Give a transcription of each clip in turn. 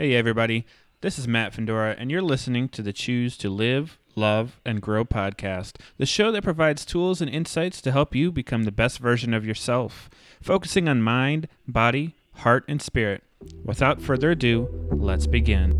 Hey everybody, this is Matt Findora, and you're listening to the Choose to Live, Love, and Grow podcast, the show that provides tools and insights to help you become the best version of yourself, focusing on mind, body, heart, and spirit. Without further ado, let's begin.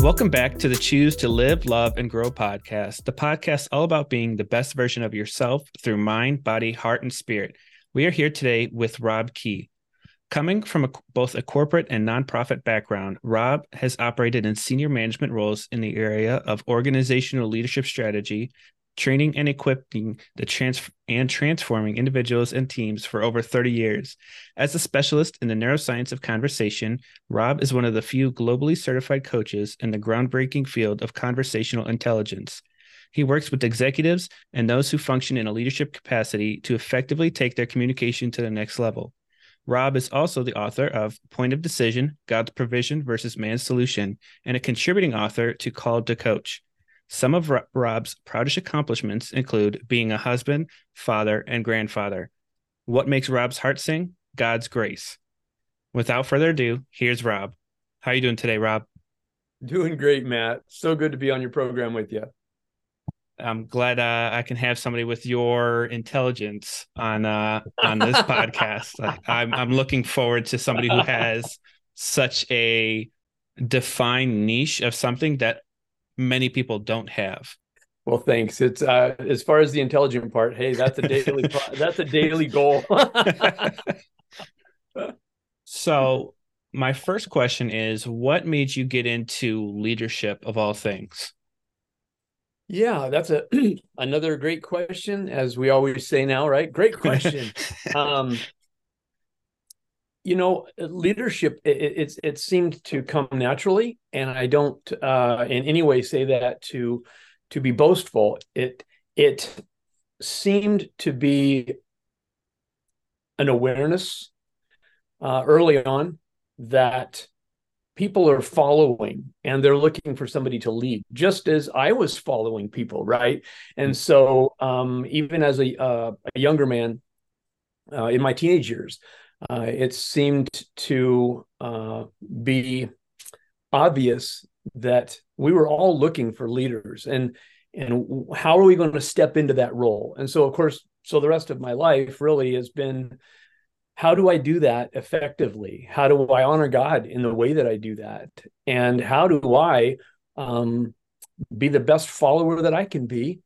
Welcome back to the Choose to Live, Love, and Grow podcast, the podcast all about being the best version of yourself through mind, body, heart, and spirit. We are here today with Rob Kee. Coming from both a corporate and nonprofit background, Rob has operated in senior management roles in the area of organizational leadership strategy, training and equipping transforming individuals and teams for over 30 years. As a specialist in the neuroscience of conversation, Rob is one of the few globally certified coaches in the groundbreaking field of conversational intelligence. He works with executives and those who function in a leadership capacity to effectively take their communication to the next level. Rob is also the author of Point of Decision, God's Provision versus Man's Solution, and a contributing author to Called to Coach. Some of Rob's proudest accomplishments include being a husband, father, and grandfather. What makes Rob's heart sing? God's grace. Without further ado, here's Rob. How are you doing today, Rob? Doing great, Matt. So good to be on your program with you. I'm glad I can have somebody with your intelligence on this podcast. I'm looking forward to somebody who has such a defined niche of something that many people don't have. Well, thanks. It's as far as the intelligent part. Hey, that's a daily goal. So, my first question is, what made you get into leadership of all things? Yeah, that's another great question, as we always say now, right? Great question. You know, leadership, it seemed to come naturally, and I don't in any way say that to be boastful. It seemed to be an awareness early on that people are following and they're looking for somebody to lead, just as I was following people, right? And so even as a younger man in my teenage years, it seemed to be obvious that we were all looking for leaders, and how are we going to step into that role? And so, of course, the rest of my life really has been, how do I do that effectively? How do I honor God in the way that I do that? And how do I be the best follower that I can be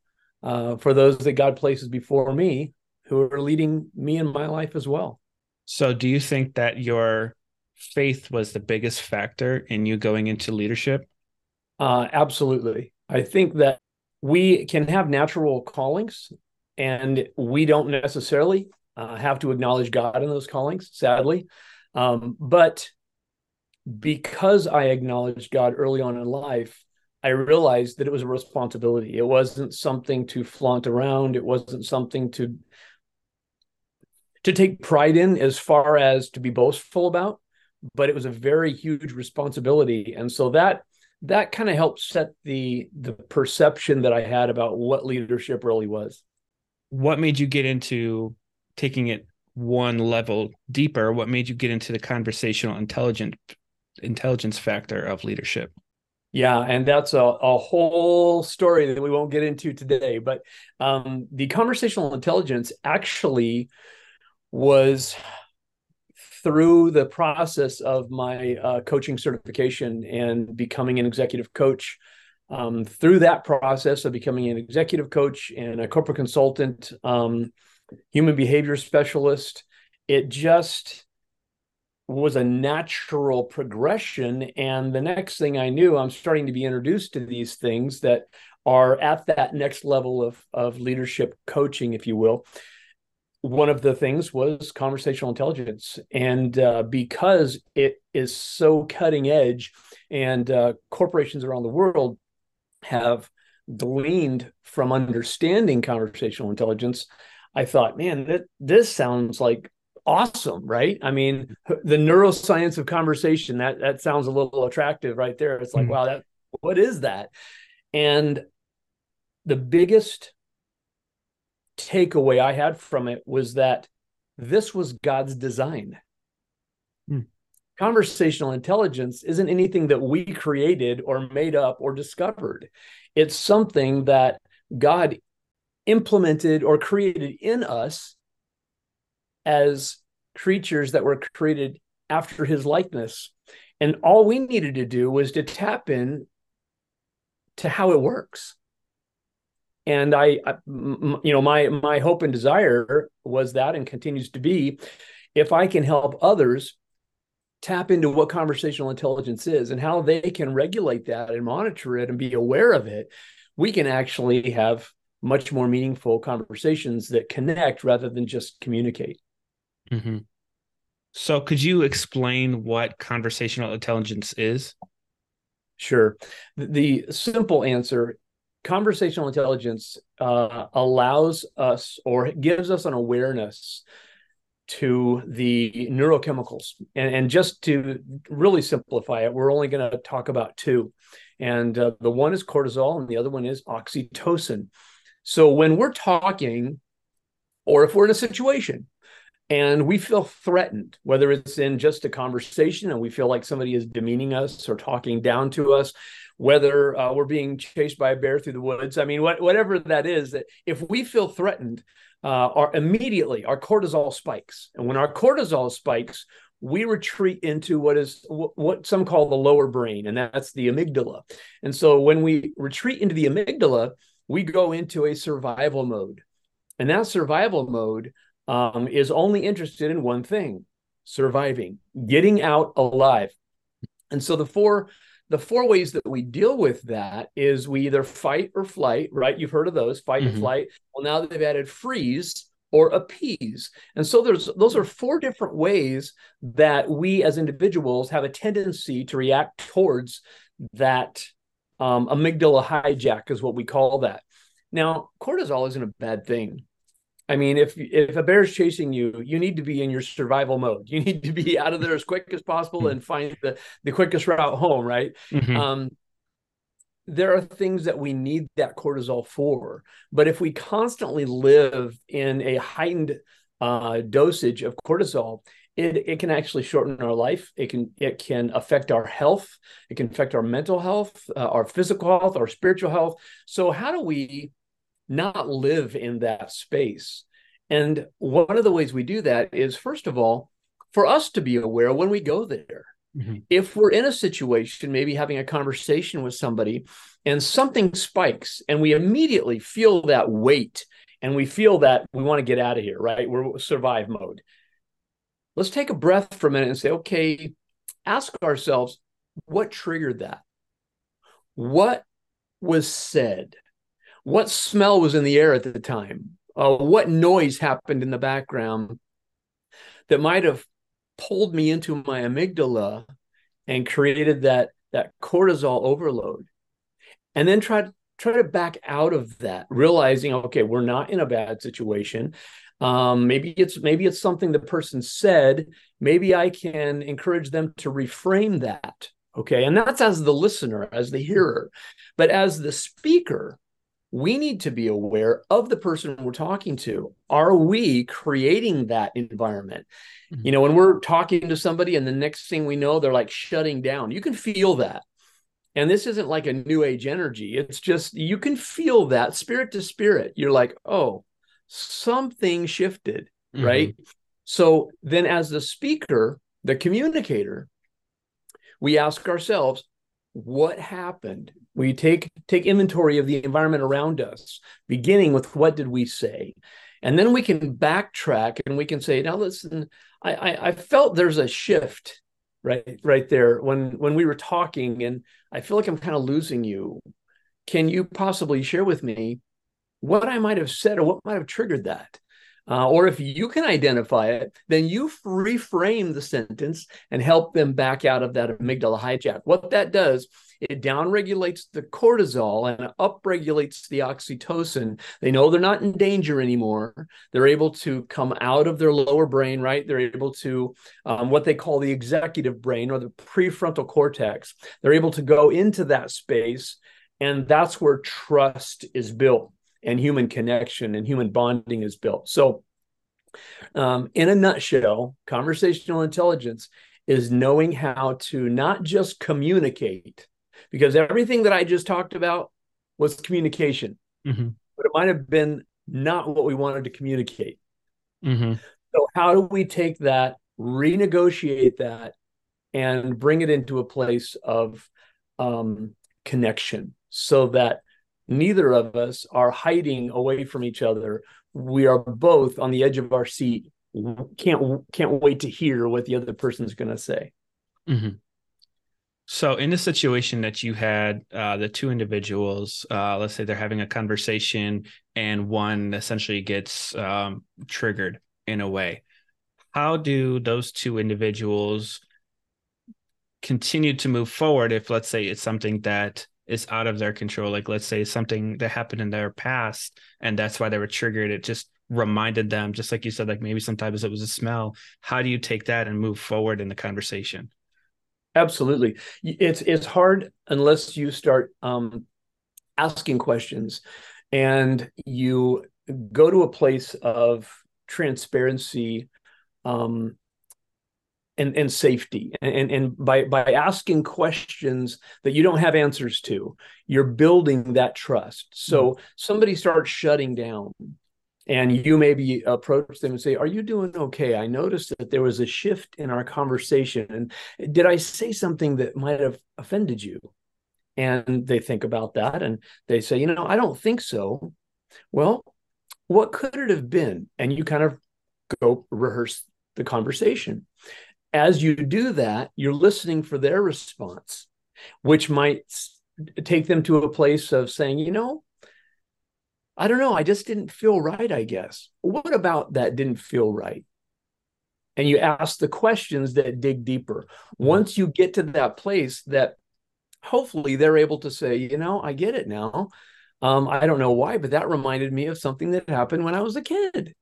for those that God places before me who are leading me in my life as well? So do you think that your faith was the biggest factor in you going into leadership? Absolutely. I think that we can have natural callings, and we don't necessarily have to acknowledge God in those callings, sadly. But because I acknowledged God early on in life, I realized that it was a responsibility. It wasn't something to flaunt around. It wasn't something to take pride in, as far as to be boastful about, but it was a very huge responsibility. And so that kind of helped set the perception that I had about what leadership really was. What made you get into taking it one level deeper? What made you get into the conversational intelligence factor of leadership? Yeah, and that's a whole story that we won't get into today, but the conversational intelligence actually was through the process of my coaching certification and becoming an executive coach. Through that process of becoming an executive coach and a corporate consultant, human behavior specialist, it just was a natural progression. And the next thing I knew, I'm starting to be introduced to these things that are at that next level of leadership coaching, if you will. One of the things was conversational intelligence, and because it is so cutting edge, and corporations around the world have gleaned from understanding conversational intelligence, I thought, man, this sounds like awesome, right? I mean, the neuroscience of conversation, that sounds a little attractive right there. It's like, wow, what is that? And the biggest takeaway I had from it was that this was God's design. Conversational intelligence isn't anything that we created or made up or discovered. It's something that God implemented or created in us as creatures that were created after his likeness. And all we needed to do was to tap in to how it works. And I you know, my hope and desire was that, and continues to be, if I can help others tap into what conversational intelligence is and how they can regulate that and monitor it and be aware of it, we can actually have much more meaningful conversations that connect rather than just communicate. Mm-hmm. So could you explain what conversational intelligence is? Sure. The simple answer, conversational intelligence allows us or gives us an awareness to the neurochemicals. And just to really simplify it, we're only going to talk about two. And the one is cortisol and the other one is oxytocin. So when we're talking, or if we're in a situation and we feel threatened, whether it's in just a conversation and we feel like somebody is demeaning us or talking down to us, whether we're being chased by a bear through the woods, I mean, whatever that is, that if we feel threatened, immediately our cortisol spikes. And when our cortisol spikes, we retreat into what some call the lower brain, and that's the amygdala. And so when we retreat into the amygdala, we go into a survival mode. And that survival mode is only interested in one thing, surviving, getting out alive. And so the four ways that we deal with that is we either fight or flight, right? You've heard of those, fight and flight. Well, now they've added freeze or appease. And so those are four different ways that we as individuals have a tendency to react towards that amygdala hijack is what we call that. Now, cortisol isn't a bad thing. I mean, if a bear's chasing you, you need to be in your survival mode. You need to be out of there as quick as possible and find the quickest route home, right? Mm-hmm. There are things that we need that cortisol for. But if we constantly live in a heightened dosage of cortisol, it can actually shorten our life. It can affect our health. It can affect our mental health, our physical health, our spiritual health. So how do we not live in that space? And one of the ways we do that is, first of all, for us to be aware when we go there. Mm-hmm. If we're in a situation, maybe having a conversation with somebody, and something spikes, and we immediately feel that weight, and we feel that we want to get out of here, right? We're survive mode. Let's take a breath for a minute and say, okay, ask ourselves, what triggered that? What was said? What smell was in the air at the time? What noise happened in the background that might have pulled me into my amygdala and created that cortisol overload? And then try to back out of that, realizing, okay, we're not in a bad situation. Maybe it's something the person said. Maybe I can encourage them to reframe that. Okay. And that's as the listener, as the hearer, but as the speaker, we need to be aware of the person we're talking to. Are we creating that environment? Mm-hmm. You know, when we're talking to somebody and the next thing we know, they're like shutting down, you can feel that. And this isn't like a new age energy. It's just, you can feel that spirit to spirit. You're like, oh, something shifted, right? So then as the speaker, the communicator, we ask ourselves, what happened? We take inventory of the environment around us, beginning with what did we say? And then we can backtrack and we can say, now listen, I felt there's a shift right there when we were talking, and I feel like I'm kind of losing you. Can you possibly share with me what I might have said or what might have triggered that? Or if you can identify it, then you reframe the sentence and help them back out of that amygdala hijack. What that does, it downregulates the cortisol and upregulates the oxytocin. They know they're not in danger anymore. They're able to come out of their lower brain, right? They're able to, what they call the executive brain or the prefrontal cortex. They're able to go into that space, and that's where trust is built, and human connection and human bonding is built. So in a nutshell, conversational intelligence is knowing how to not just communicate, because everything that I just talked about was communication, but it might have been not what we wanted to communicate. So how do we take that, renegotiate that, and bring it into a place of connection so that neither of us are hiding away from each other. We are both on the edge of our seat. Can't wait to hear what the other person's going to say. So in the situation that you had, the two individuals, let's say they're having a conversation and one essentially gets triggered in a way. How do those two individuals continue to move forward if, let's say, it's something that is out of their control? Like, let's say something that happened in their past and that's why they were triggered. It just reminded them, just like you said, like maybe sometimes it was a smell. How do you take that and move forward in the conversation? Absolutely. It's hard unless you start asking questions and you go to a place of transparency and safety. And by asking questions that you don't have answers to, you're building that trust. So somebody starts shutting down and you maybe approach them and say, "Are you doing okay? I noticed that there was a shift in our conversation. And did I say something that might have offended you?" And they think about that and they say, "You know, I don't think so." Well, what could it have been? And you kind of go rehearse the conversation. As you do that, you're listening for their response, which might take them to a place of saying, "You know, I don't know. I just didn't feel right, I guess. What about that didn't feel right?" And you ask the questions that dig deeper. Once you get to that place that hopefully they're able to say, "You know, I get it now. I don't know why, but that reminded me of something that happened when I was a kid.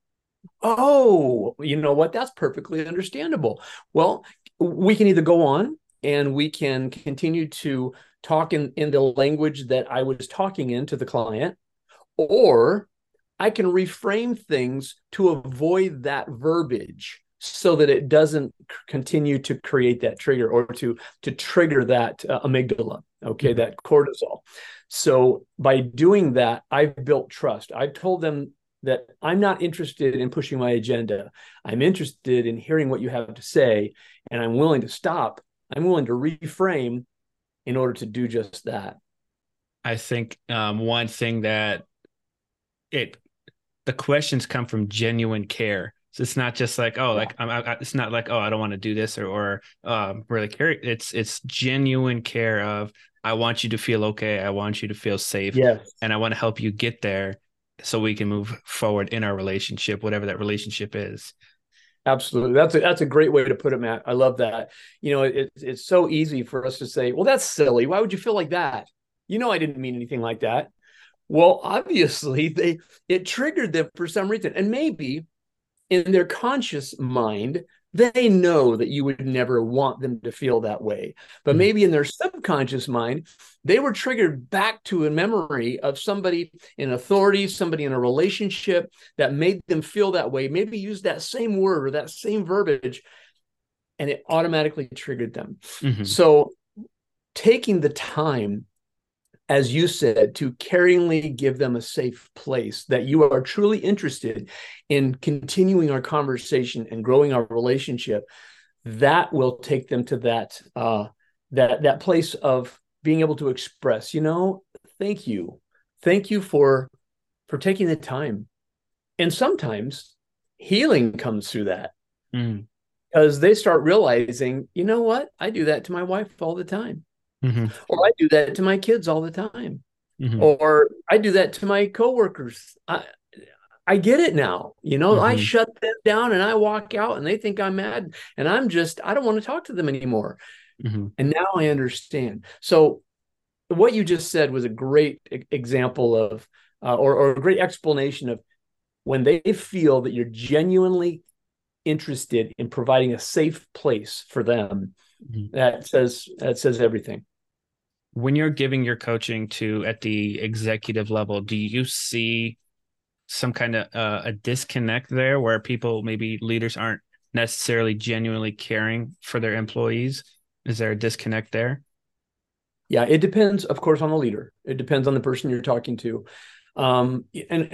Oh, you know what? That's perfectly understandable." Well, we can either go on and we can continue to talk in the language that I was talking in to the client, or I can reframe things to avoid that verbiage so that it doesn't continue to create that trigger or to trigger that amygdala, okay, that cortisol. So by doing that, I've built trust. I've told them that I'm not interested in pushing my agenda. I'm interested in hearing what you have to say, and I'm willing to stop. I'm willing to reframe in order to do just that. I think one thing that the questions come from genuine care. So it's not just like, oh, like it's not like, oh, I don't want to do this or really care. It's genuine care of, I want you to feel okay. I want you to feel safe. Yes. And I want to help you get there, so we can move forward in our relationship, whatever that relationship is. Absolutely. That's a great way to put it, Matt. I love that. You know, it's so easy for us to say, "Well, that's silly. Why would you feel like that? You know, I didn't mean anything like that." Well, obviously it triggered them for some reason. And maybe in their conscious mind, they know that you would never want them to feel that way. But maybe in their subconscious mind, they were triggered back to a memory of somebody in authority, somebody in a relationship that made them feel that way, maybe used that same word or that same verbiage, and it automatically triggered them. So taking the time, as you said, to caringly give them a safe place, that you are truly interested in continuing our conversation and growing our relationship, that will take them to that that place of being able to express, "You know, thank you for taking the time." And sometimes healing comes through that, because they start realizing, "You know what? I do that to my wife all the time." Or I do that to my kids all the time. Or I do that to my coworkers. I I get it now. You know, I shut them down and I walk out and they think I'm mad and I'm just, I don't want to talk to them anymore. And now I understand. So what you just said was a great example of, or a great explanation of when they feel that you're genuinely interested in providing a safe place for them, that says everything. When you're giving your coaching to at the executive level, do you see some kind of a disconnect there where people, maybe leaders, aren't necessarily genuinely caring for their employees? Is there a disconnect there? Yeah, it depends, of course, on the leader. It depends on the person you're talking to. And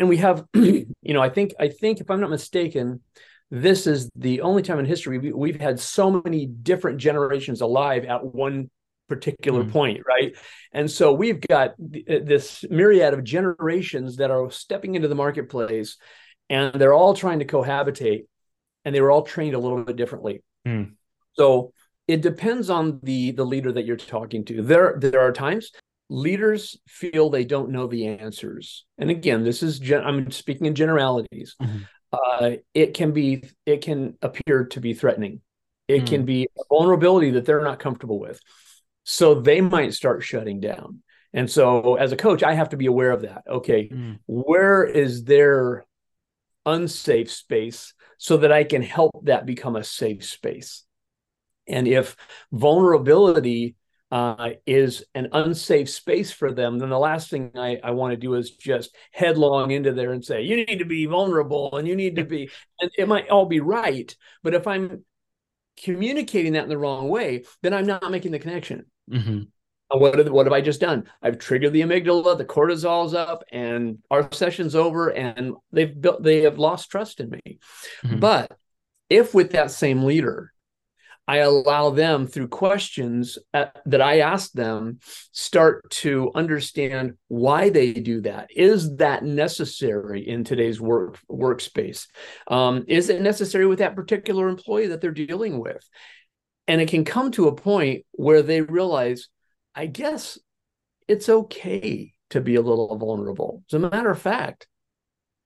we have, I think if I'm not mistaken, this is the only time in history we've had so many different generations alive at one particular point, right? And so we've got this myriad of generations that are stepping into the marketplace, and they're all trying to cohabitate, and they were all trained a little bit differently. So it depends on the leader that you're talking to. There are times leaders feel they don't know the answers, and again, this is I'm speaking in generalities. It can appear to be threatening. It can be a vulnerability that they're not comfortable with. So they might start shutting down. And so as a coach, I have to be aware of that. Okay, where is their unsafe space so that I can help that become a safe space? And if vulnerability is an unsafe space for them, then the last thing I want to do is just headlong into there and say, you need to be vulnerable and you need to be, and it might all be right. But if I'm communicating that in the wrong way, then I'm not making the connection. What have I just done? I've triggered the amygdala, the cortisol's up, and our session's over, and they have lost trust in me. But if with that same leader, I allow them through questions that I ask them, start to understand why they do that. Is that necessary in today's workspace? Is it necessary with that particular employee that they're dealing with? And it can come to a point where they realize, I guess it's okay to be a little vulnerable. As a matter of fact,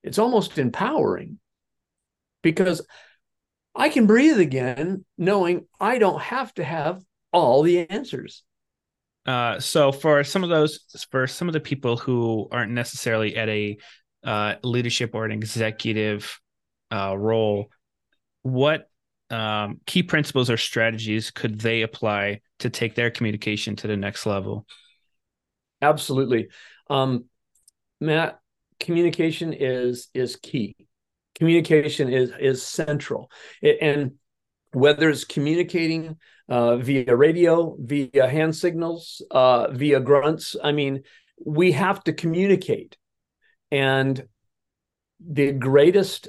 it's almost empowering, because I can breathe again, knowing I don't have to have all the answers. So for some of the people who aren't necessarily at a leadership or an executive role, what key principles or strategies could they apply to take their communication to the next level? Absolutely. Matt, communication is key. Communication is central, and whether it's communicating via radio, via hand signals, via grunts, I mean, we have to communicate. And the greatest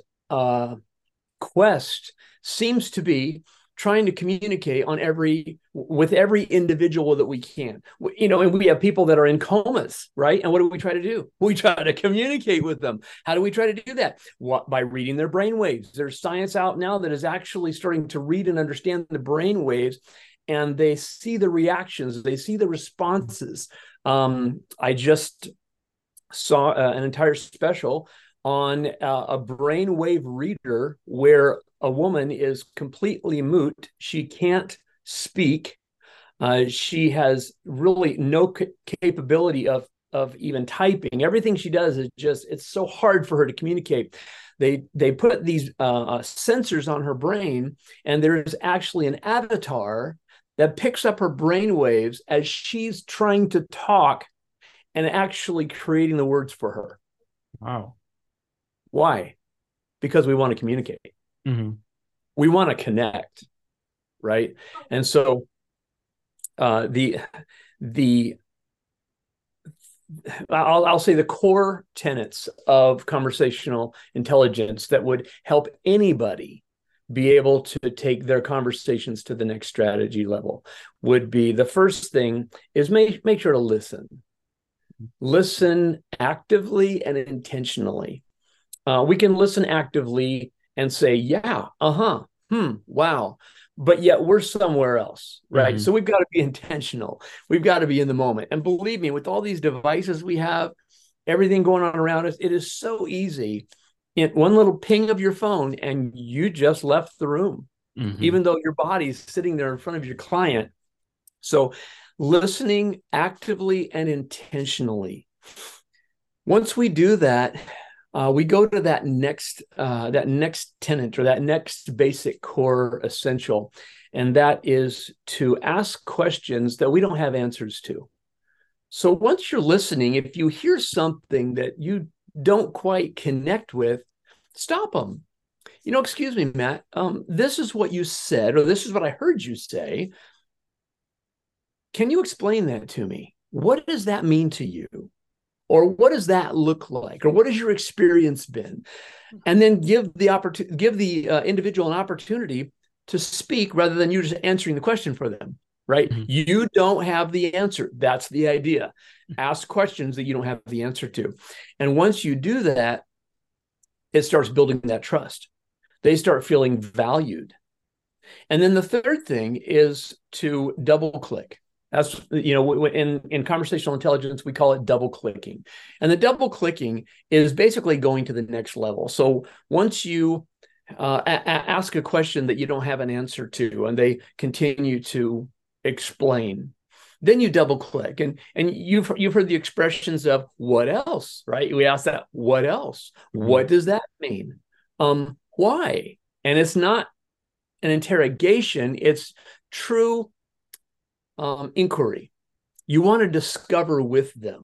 quest seems to be trying to communicate with every individual that we can, and we have people that are in comas, right? And what do we try to do? We try to communicate with them. How do we try to do that? By reading their brainwaves. There's science out now that is actually starting to read and understand the brainwaves, and they see the reactions, they see the responses. I just saw an entire special on a brainwave reader where a woman is completely mute. She can't speak. She has really no capability of even typing. Everything she does is just, it's so hard for her to communicate. They put these sensors on her brain, and there is actually an avatar that picks up her brain waves as she's trying to talk and actually creating the words for her. Wow. Why? Because we want to communicate. We want to connect, right? And so I'll say the core tenets of conversational intelligence that would help anybody be able to take their conversations to the next strategy level would be, the first thing is make sure to listen. Listen actively and intentionally. We can listen actively and say, yeah, wow. But yet we're somewhere else, right? So we've got to be intentional. We've got to be in the moment. And believe me, with all these devices we have, everything going on around us, it is so easy one little ping of your phone and you just left the room, even though your body's sitting there in front of your client. So listening actively and intentionally. Once we do that, we go to that next tenet, or that next basic core essential. And that is to ask questions that we don't have answers to. So once you're listening, if you hear something that you don't quite connect with, stop them. You know, excuse me, Matt, this is what you said, or this is what I heard you say. Can you explain that to me? What does that mean to you? Or what does that look like? Or what has your experience been? And then give the individual an opportunity to speak, rather than you just answering the question for them, right? You don't have the answer. That's the idea. Ask questions that you don't have the answer to. And once you do that, it starts building that trust. They start feeling valued. And then the third thing is to double click. That's, you know, in conversational intelligence, we call it double clicking. And the double clicking is basically going to the next level. So once you ask a question that you don't have an answer to, and they continue to explain, then you double click. And you've heard the expressions of what else, right? We ask that, what else? What does that mean? Why? And it's not an interrogation. It's true inquiry. You want to discover with them.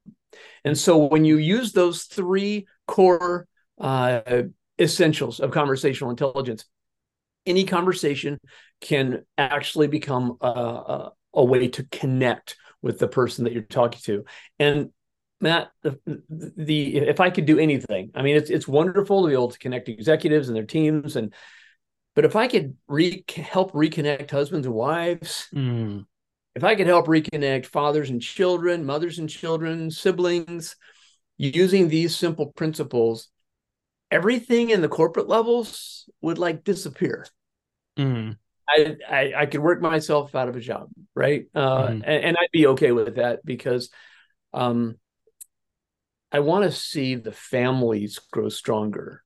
And so when you use those three core essentials of conversational intelligence, any conversation can actually become a way to connect with the person that you're talking to. And Matt, if I could do anything, I mean, it's wonderful to be able to connect executives and their teams, but if I could help reconnect husbands and wives, if I could help reconnect fathers and children, mothers and children, siblings, using these simple principles, everything in the corporate levels would like disappear. I could work myself out of a job, right? And I'd be okay with that, because I want to see the families grow stronger.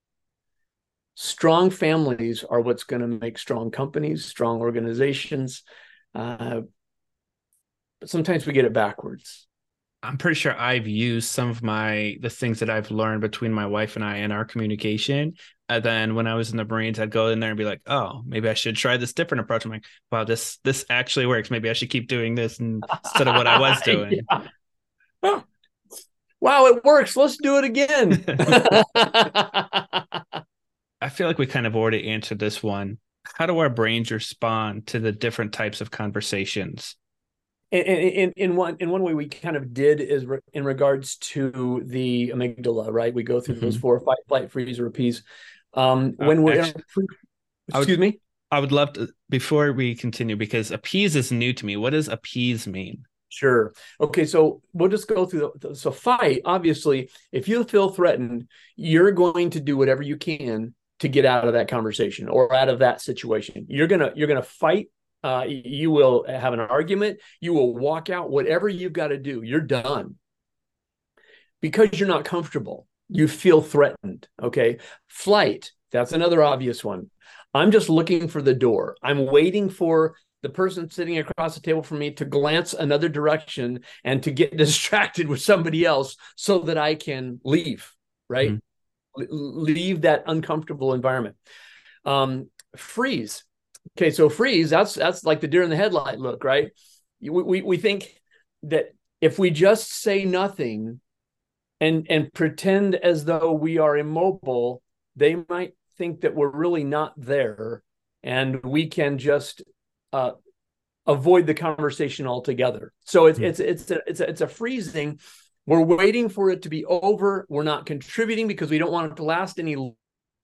Strong families are what's going to make strong companies, strong organizations. But sometimes we get it backwards. I'm pretty sure I've used some of the things that I've learned between my wife and I in our communication. And then when I was in the Marines, I'd go in there and be like, oh, maybe I should try this different approach. I'm like, wow, this actually works. Maybe I should keep doing this instead of what I was doing. Yeah. Oh. Wow, it works. Let's do it again. I feel like we kind of already answered this one. How do our brains respond to the different types of conversations? In one way we kind of did is in regards to the amygdala, right? We go through those four: fight, flight, freeze, or appease. When we're I would love to, before we continue, because appease is new to me. What does appease mean? Sure. Okay, so we'll just go through. So fight, obviously, if you feel threatened, you're going to do whatever you can to get out of that conversation or out of that situation. You're gonna fight. You will have an argument. You will walk out, whatever you've got to do. You're done because you're not comfortable. You feel threatened. Okay. Flight. That's another obvious one. I'm just looking for the door. I'm waiting for the person sitting across the table from me to glance another direction and to get distracted with somebody else so that I can leave, right? Leave that uncomfortable environment. Freeze. Okay, so freeze, that's like the deer in the headlight look, right? We think that if we just say nothing and pretend as though we are immobile, they might think that we're really not there and we can just avoid the conversation altogether. So it's a freezing. We're waiting for it to be over. We're not contributing because we don't want it to last any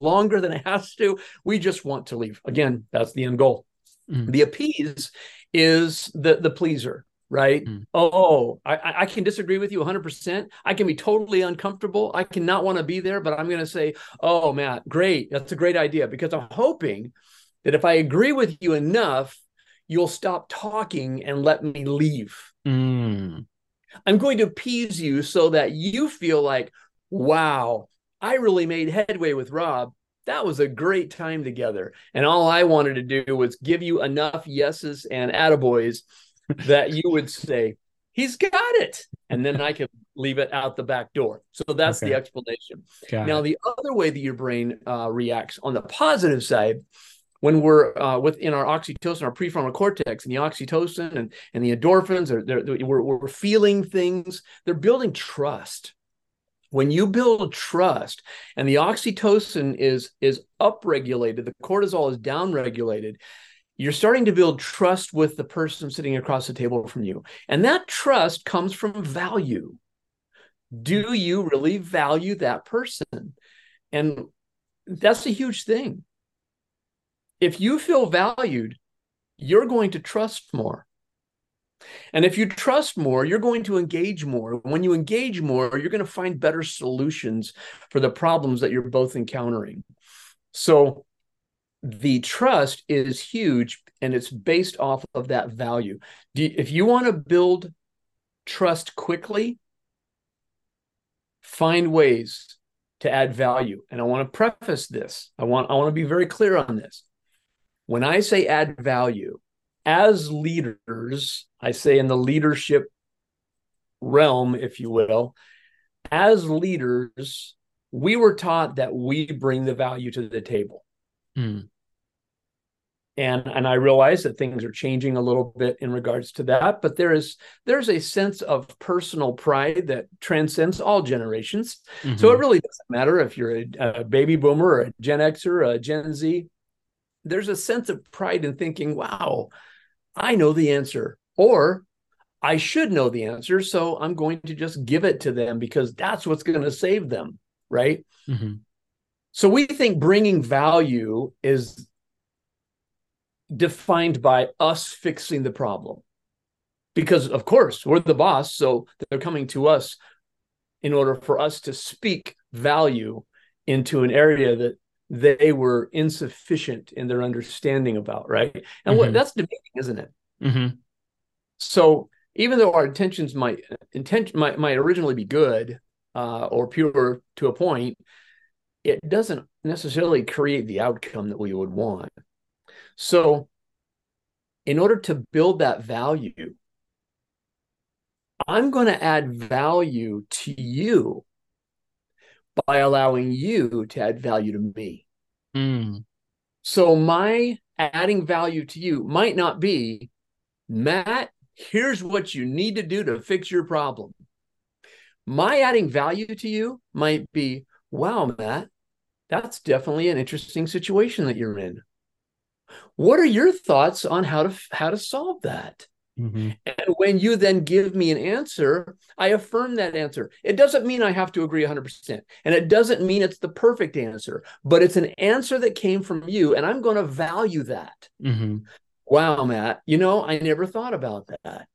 longer than it has to. We just want to leave. Again, that's the end goal. The appease is the pleaser, right? Oh, I can disagree with you 100%. I can be totally uncomfortable. I cannot want to be there, but I'm going to say, oh, Matt, great. That's a great idea, because I'm hoping that if I agree with you enough, you'll stop talking and let me leave. I'm going to appease you so that you feel like, wow, I really made headway with Rob. That was a great time together. And all I wanted to do was give you enough yeses and attaboys that you would say, he's got it. And then I could leave it out the back door. So that's the explanation. Now, the other way that your brain reacts on the positive side, when we're within our oxytocin, our prefrontal cortex, and the oxytocin and the endorphins, we're feeling things. They're building trust. When you build trust and the oxytocin is upregulated, the cortisol is downregulated, you're starting to build trust with the person sitting across the table from you. And that trust comes from value. Do you really value that person? And that's a huge thing. If you feel valued, you're going to trust more. And if you trust more, you're going to engage more. When you engage more, you're going to find better solutions for the problems that you're both encountering. So the trust is huge, and it's based off of that value. If you want to build trust quickly, find ways to add value. And I want to preface this. I want to be very clear on this. When I say add value, as leaders, I say in the leadership realm, if you will, as leaders, we were taught that we bring the value to the table. Mm. And I realize that things are changing a little bit in regards to that, but there's a sense of personal pride that transcends all generations. Mm-hmm. So it really doesn't matter if you're a baby boomer or a Gen Xer or a Gen Z. There's a sense of pride in thinking, wow, I know the answer, or I should know the answer, so I'm going to just give it to them because that's what's going to save them, right? Mm-hmm. So we think bringing value is defined by us fixing the problem because, of course, we're the boss, so they're coming to us in order for us to speak value into an area that they were insufficient in their understanding about, right? And mm-hmm. That's demeaning, isn't it? Mm-hmm. So even though our intentions might originally be good or pure to a point, it doesn't necessarily create the outcome that we would want. So in order to build that value, I'm going to add value to you by allowing you to add value to me. Mm. So my adding value to you might not be, Matt, here's what you need to do to fix your problem. My adding value to you might be, wow, Matt, that's definitely an interesting situation that you're in. What are your thoughts on how to solve that? Mm-hmm. And when you then give me an answer, I affirm that answer. It doesn't mean I have to agree 100%. And it doesn't mean it's the perfect answer, but it's an answer that came from you. And I'm going to value that. Mm-hmm. Wow, Matt, I never thought about that.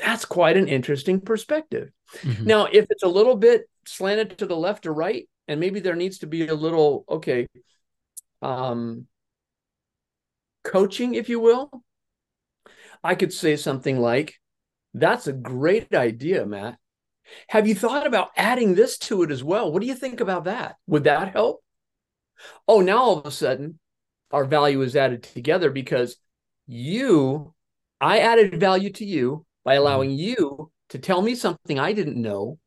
That's quite an interesting perspective. Mm-hmm. Now, if it's a little bit slanted to the left or right, and maybe there needs to be a little, coaching, if you will, I could say something like, that's a great idea, Matt. Have you thought about adding this to it as well? What do you think about that? Would that help? Oh, now all of a sudden, our value is added together because I added value to you by allowing you to tell me something I didn't know.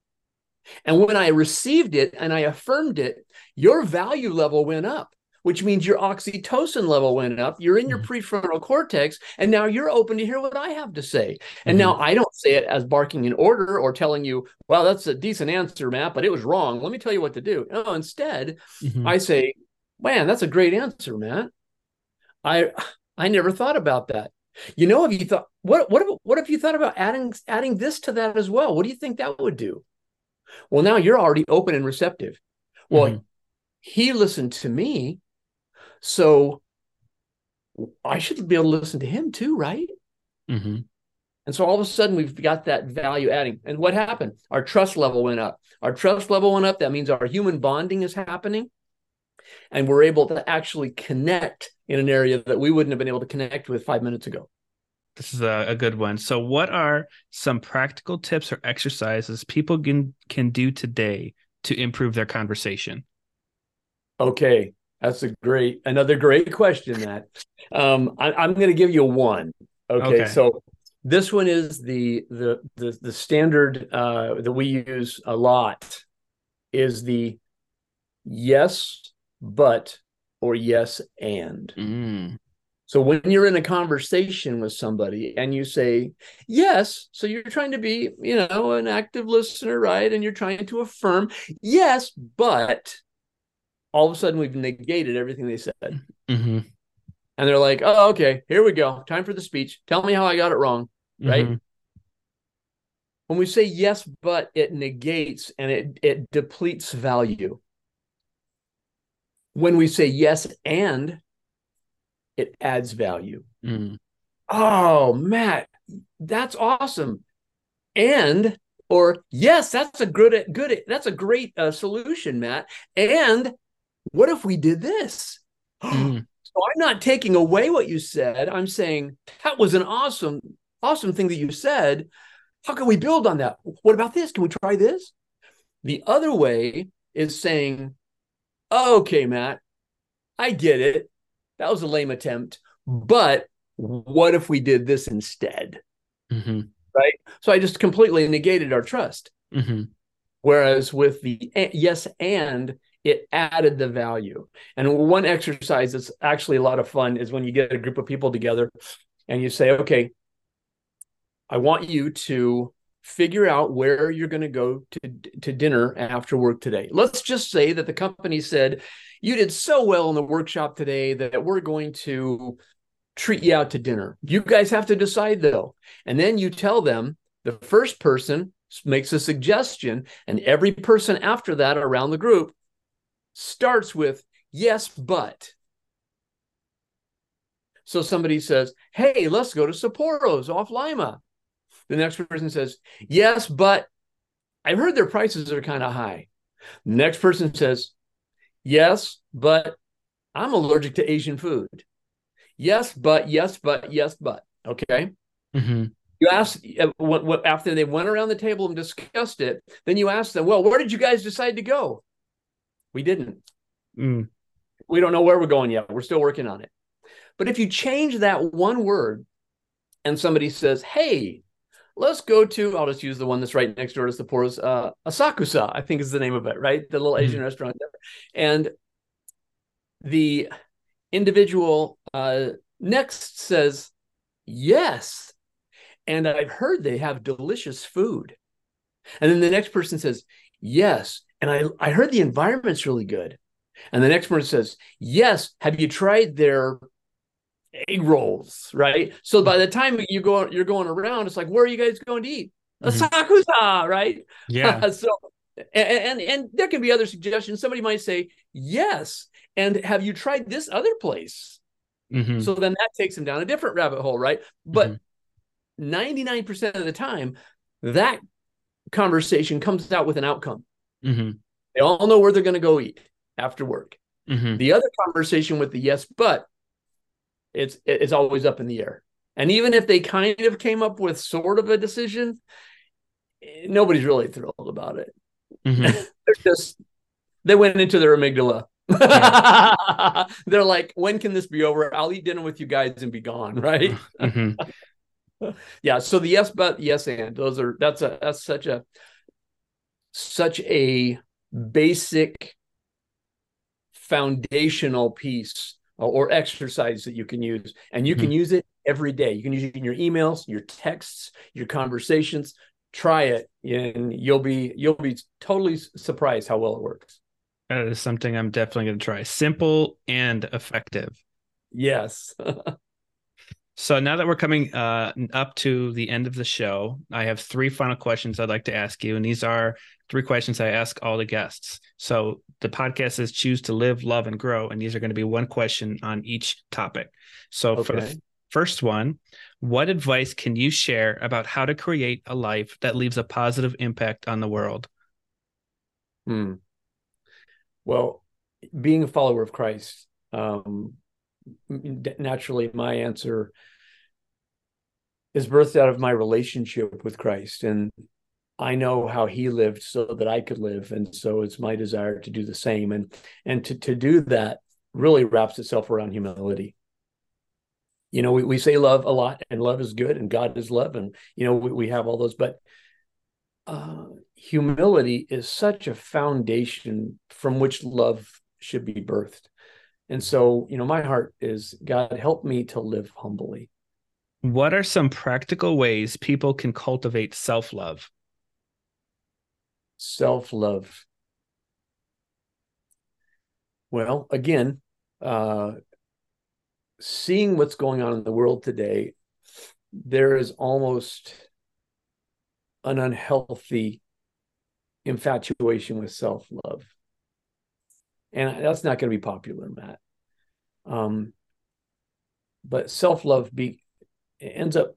And when I received it and I affirmed it, your value level went up, which means your oxytocin level went up. You're in your prefrontal cortex, and now you're open to hear what I have to say. And now I don't say it as barking in order or telling you, well, that's a decent answer, Matt, but it was wrong. Let me tell you what to do. No, instead, I say, man, that's a great answer, Matt. I never thought about that. Have you thought what if you thought about adding this to that as well? What do you think that would do? Well, now you're already open and receptive. Well, he listened to me, so I should be able to listen to him too, right? Mm-hmm. And so all of a sudden, we've got that value adding. And what happened? Our trust level went up. Our trust level went up. That means our human bonding is happening. And we're able to actually connect in an area that we wouldn't have been able to connect with 5 minutes ago. This is a good one. So what are some practical tips or exercises people can do today to improve their conversation? Okay, that's another great question, Matt. I'm going to give you one. Okay, so this one is the standard that we use a lot is the yes, but or yes, and. So when you're in a conversation with somebody and you say, yes, so you're trying to be, an active listener, right? And you're trying to affirm, yes, but all of a sudden we've negated everything they said. Mm-hmm. And they're like, oh, okay, here we go. Time for the speech. Tell me how I got it wrong, right? Mm-hmm. When we say yes, but, it negates and it depletes value. When we say yes, and, it adds value. Mm. Oh, Matt, that's awesome. And, or yes, that's a good, that's a great solution, Matt. And what if we did this? Mm. So I'm not taking away what you said. I'm saying that was an awesome, awesome thing that you said. How can we build on that? What about this? Can we try this? The other way is saying, okay, Matt, I get it. That was a lame attempt, but what if we did this instead? Mm-hmm. Right? So I just completely negated our trust. Mm-hmm. Whereas with the yes, and, it added the value. And one exercise that's actually a lot of fun is when you get a group of people together and you say, okay, I want you to figure out where you're going to go to dinner after work today. Let's just say that the company said, you did so well in the workshop today that we're going to treat you out to dinner. You guys have to decide, though. And then you tell them, the first person makes a suggestion, and every person after that around the group starts with, yes, but. So somebody says, hey, let's go to Sapporo's off Lima. The next person says, yes, but I've heard their prices are kind of high. The next person says, yes, but I'm allergic to Asian food. Yes, but, yes, but, yes, but. Okay. Mm-hmm. You ask, after they went around the table and discussed it, then you ask them, well, where did you guys decide to go? We didn't. Mm. We don't know where we're going yet. We're still working on it. But if you change that one word and somebody says, hey, let's go to, I'll just use the one that's right next door to Sapporo's, Asakusa, I think is the name of it, right? The little Asian restaurant there. And the individual next says, yes. And I've heard they have delicious food. And then the next person says, yes. And I heard the environment's really good. And the next person says, yes. Have you tried their egg rolls, right? So by the time you're going around, it's like, where are you guys going to eat? Asakusa, right? Yeah. So and there can be other suggestions. Somebody might say, yes, and have you tried this other place? Mm-hmm. So then that takes them down a different rabbit hole, right? But 99% of the time, that conversation comes out with an outcome. Mm-hmm. They all know where they're going to go eat after work. Mm-hmm. The other conversation with the yes, but, it's always up in the air. And even if they kind of came up with sort of a decision, nobody's really thrilled about it. Mm-hmm. They went into their amygdala. Yeah. They're like, when can this be over? I'll eat dinner with you guys and be gone, right? Mm-hmm. Yeah. So the yes, but, yes, and, that's such a basic foundational piece or exercise that you can use. And you can use it every day. You can use it in your emails, your texts, your conversations. Try it, and you'll be totally surprised how well it works. That is something I'm definitely going to try. Simple and effective. Yes. So now that we're coming up to the end of the show, I have three final questions I'd like to ask you. And these are three questions I ask all the guests. So the podcast is Choose to Live, Love, and Grow. And these are going to be one question on each topic. So for the first one, what advice can you share about how to create a life that leaves a positive impact on the world? Well, being a follower of Christ, naturally my answer is birthed out of my relationship with Christ. And I know how he lived so that I could live. And so it's my desire to do the same. And to do that really wraps itself around humility. You know, we say love a lot, and love is good, and God is love. And, you know, we have all those, but humility is such a foundation from which love should be birthed. And so, you know, my heart is, God, help me to live humbly. What are some practical ways people can cultivate self-love? Self-love. Well, again, seeing what's going on in the world today, there is almost an unhealthy infatuation with self-love. And that's not going to be popular, Matt. But self-love ends up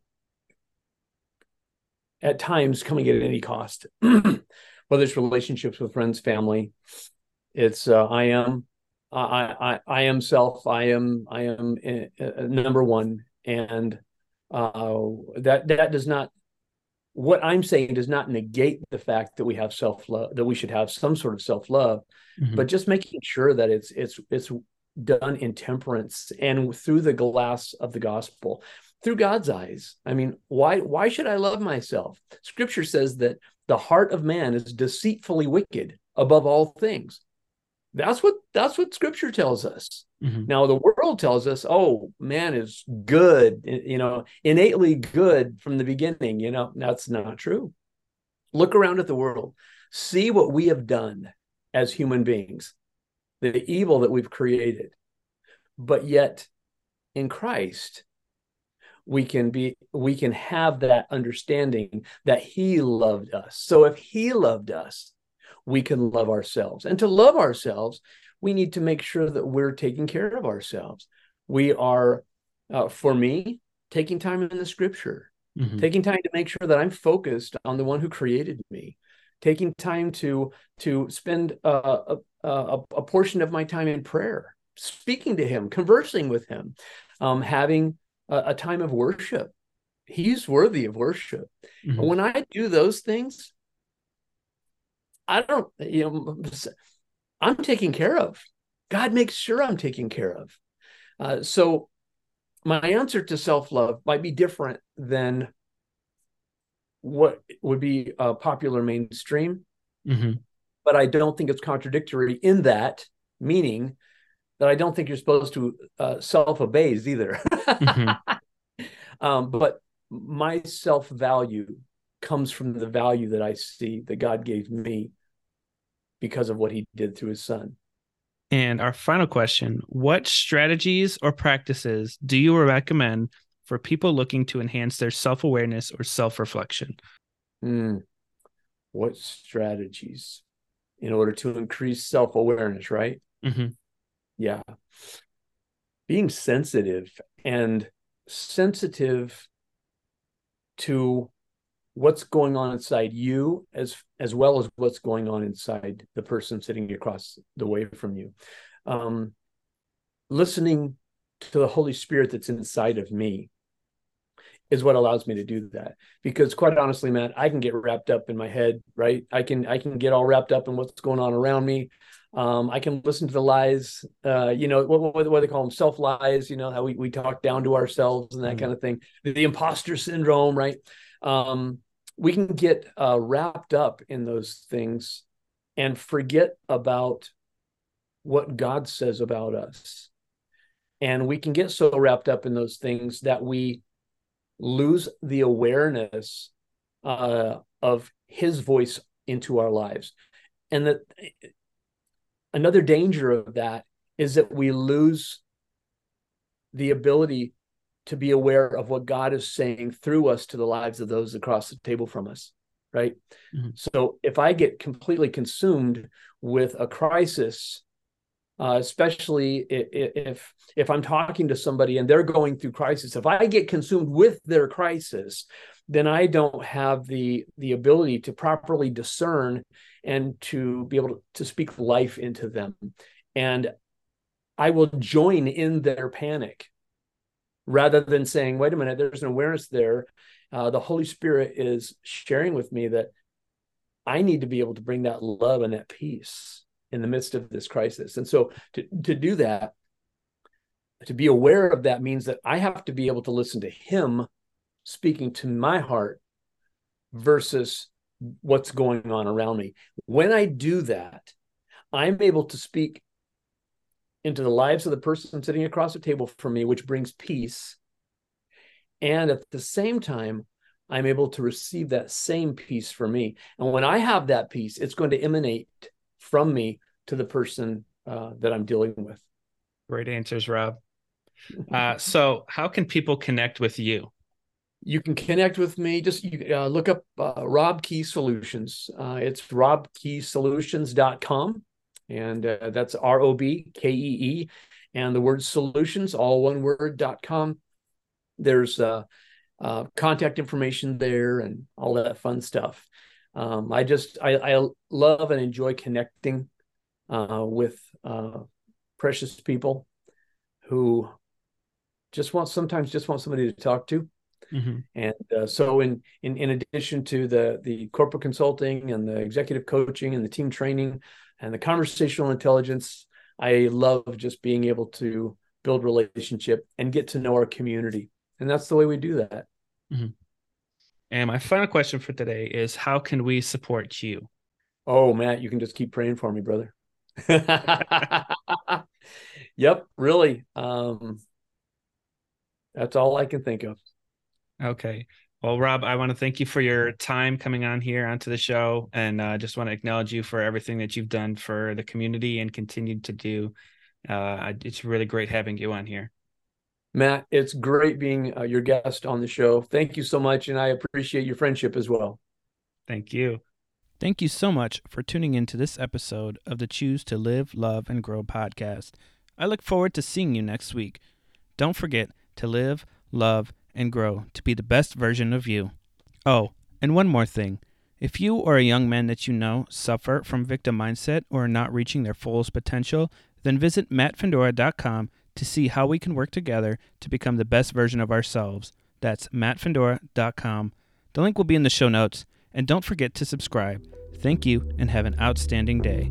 at times coming at any cost, whether it's relationships with friends, family. It's I am self. I am number one, and that does not. What I'm saying does not negate the fact that we have self-love, that we should have some sort of self-love, mm-hmm. but just making sure that it's done in temperance and through the glass of the gospel, through God's eyes. I mean, why should I love myself? Scripture says that the heart of man is deceitfully wicked above all things. That's what Scripture tells us. Mm-hmm. Now, the world tells us, oh, man is good, you know, innately good from the beginning. You know, that's not true. Look around at the world. See what we have done as human beings, the evil that we've created. But yet in Christ, we can have that understanding that he loved us. So if he loved us, we can love ourselves. And to love ourselves, we need to make sure that we're taking care of ourselves. We are, for me, taking time in the scripture, mm-hmm. taking time to make sure that I'm focused on the one who created me, taking time to spend a portion of my time in prayer, speaking to him, conversing with him, having a time of worship. He's worthy of worship. Mm-hmm. And when I do those things, I'm taken care of. God makes sure I'm taken care of. So my answer to self-love might be different than what would be popular mainstream, mm-hmm. but I don't think it's contradictory in that, meaning that I don't think you're supposed to self-abase either. Mm-hmm. But my self-value comes from the value that I see that God gave me because of what he did through his son. And our final question, what strategies or practices do you recommend for people looking to enhance their self-awareness or self-reflection? What strategies in order to increase self-awareness, right? Mm-hmm. Yeah. Being sensitive to what's going on inside you as well as what's going on inside the person sitting across the way from you. Listening to the Holy Spirit that's inside of me is what allows me to do that. Because quite honestly, Matt, I can get wrapped up in my head, right? I can get all wrapped up in what's going on around me. I can listen to the lies, you know, what they call them, self-lies, you know, how we talk down to ourselves and that mm-hmm. kind of thing. The imposter syndrome, right? We can get wrapped up in those things and forget about what God says about us. And we can get so wrapped up in those things that we lose the awareness of his voice into our lives. And that another danger of that is that we lose the ability to be aware of what God is saying through us to the lives of those across the table from us, right? Mm-hmm. So if I get completely consumed with a crisis, especially if I'm talking to somebody and they're going through crisis, if I get consumed with their crisis, then I don't have the ability to properly discern and to be able to speak life into them. And I will join in their panic. Rather than saying, wait a minute, there's an awareness there. The Holy Spirit is sharing with me that I need to be able to bring that love and that peace in the midst of this crisis. And so to do that, to be aware of that means that I have to be able to listen to him speaking to my heart versus what's going on around me. When I do that, I'm able to speak into the lives of the person sitting across the table from me, which brings peace. And at the same time, I'm able to receive that same peace for me. And when I have that peace, it's going to emanate from me to the person that I'm dealing with. Great answers, Rob. So how can people connect with you? You can connect with me. Just look up Rob Kee Solutions. It's robkeesolutions.com. And that's ROBKEE and the word solutions, all one word.com. There's contact information there and all that fun stuff. I love and enjoy connecting with precious people who just want somebody to talk to. Mm-hmm. And so in addition to the corporate consulting and the executive coaching and the team training and the conversational intelligence, I love just being able to build relationship and get to know our community. And that's the way we do that. Mm-hmm. And my final question for today is, how can we support you? Oh, Matt, you can just keep praying for me, brother. Yep, really. That's all I can think of. Okay. Well, Rob, I want to thank you for your time coming on here onto the show. And I just want to acknowledge you for everything that you've done for the community and continue to do. It's really great having you on here. Matt, it's great being your guest on the show. Thank you so much. And I appreciate your friendship as well. Thank you. Thank you so much for tuning into this episode of the Choose to Live, Love, and Grow podcast. I look forward to seeing you next week. Don't forget to live, love, and grow to be the best version of you. Oh, and one more thing. If you or a young man that you know suffer from victim mindset or are not reaching their fullest potential, then visit mattfindora.com to see how we can work together to become the best version of ourselves. That's mattfindora.com. The link will be in the show notes. And don't forget to subscribe. Thank you and have an outstanding day.